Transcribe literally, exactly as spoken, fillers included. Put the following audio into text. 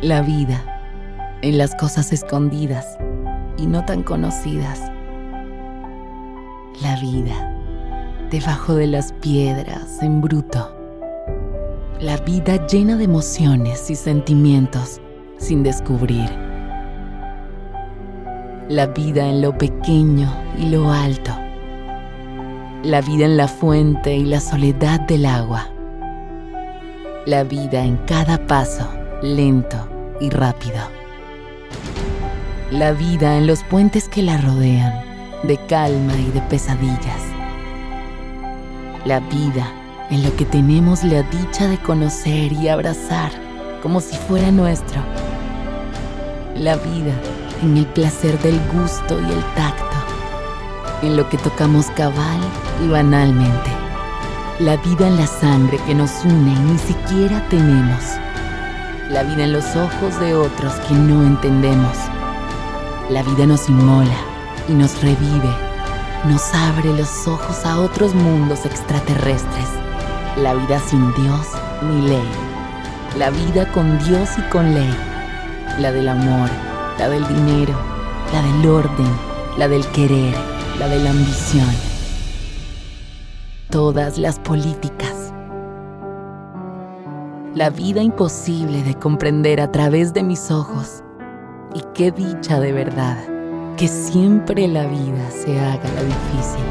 la vida, en las cosas escondidas y no tan conocidas. La vida, debajo de las piedras, en bruto. La vida llena de emociones y sentimientos sin descubrir. La vida en lo pequeño y lo alto. La vida en la fuente y la soledad del agua. La vida en cada paso, lento y rápido. La vida en los puentes que la rodean, de calma y de pesadillas. La vida en lo que tenemos la dicha de conocer y abrazar, como si fuera nuestro. La vida en el placer del gusto y el tacto, en lo que tocamos cabal y banalmente. La vida en la sangre que nos une y ni siquiera tenemos. La vida en los ojos de otros que no entendemos. La vida nos inmola y nos revive. Nos abre los ojos a otros mundos extraterrestres. La vida sin Dios ni ley. La vida con Dios y con ley. La del amor, la del dinero, la del orden, la del querer, la de la ambición. Todas las políticas. La vida imposible de comprender a través de mis ojos. Y qué dicha de verdad, que siempre la vida se haga la difícil.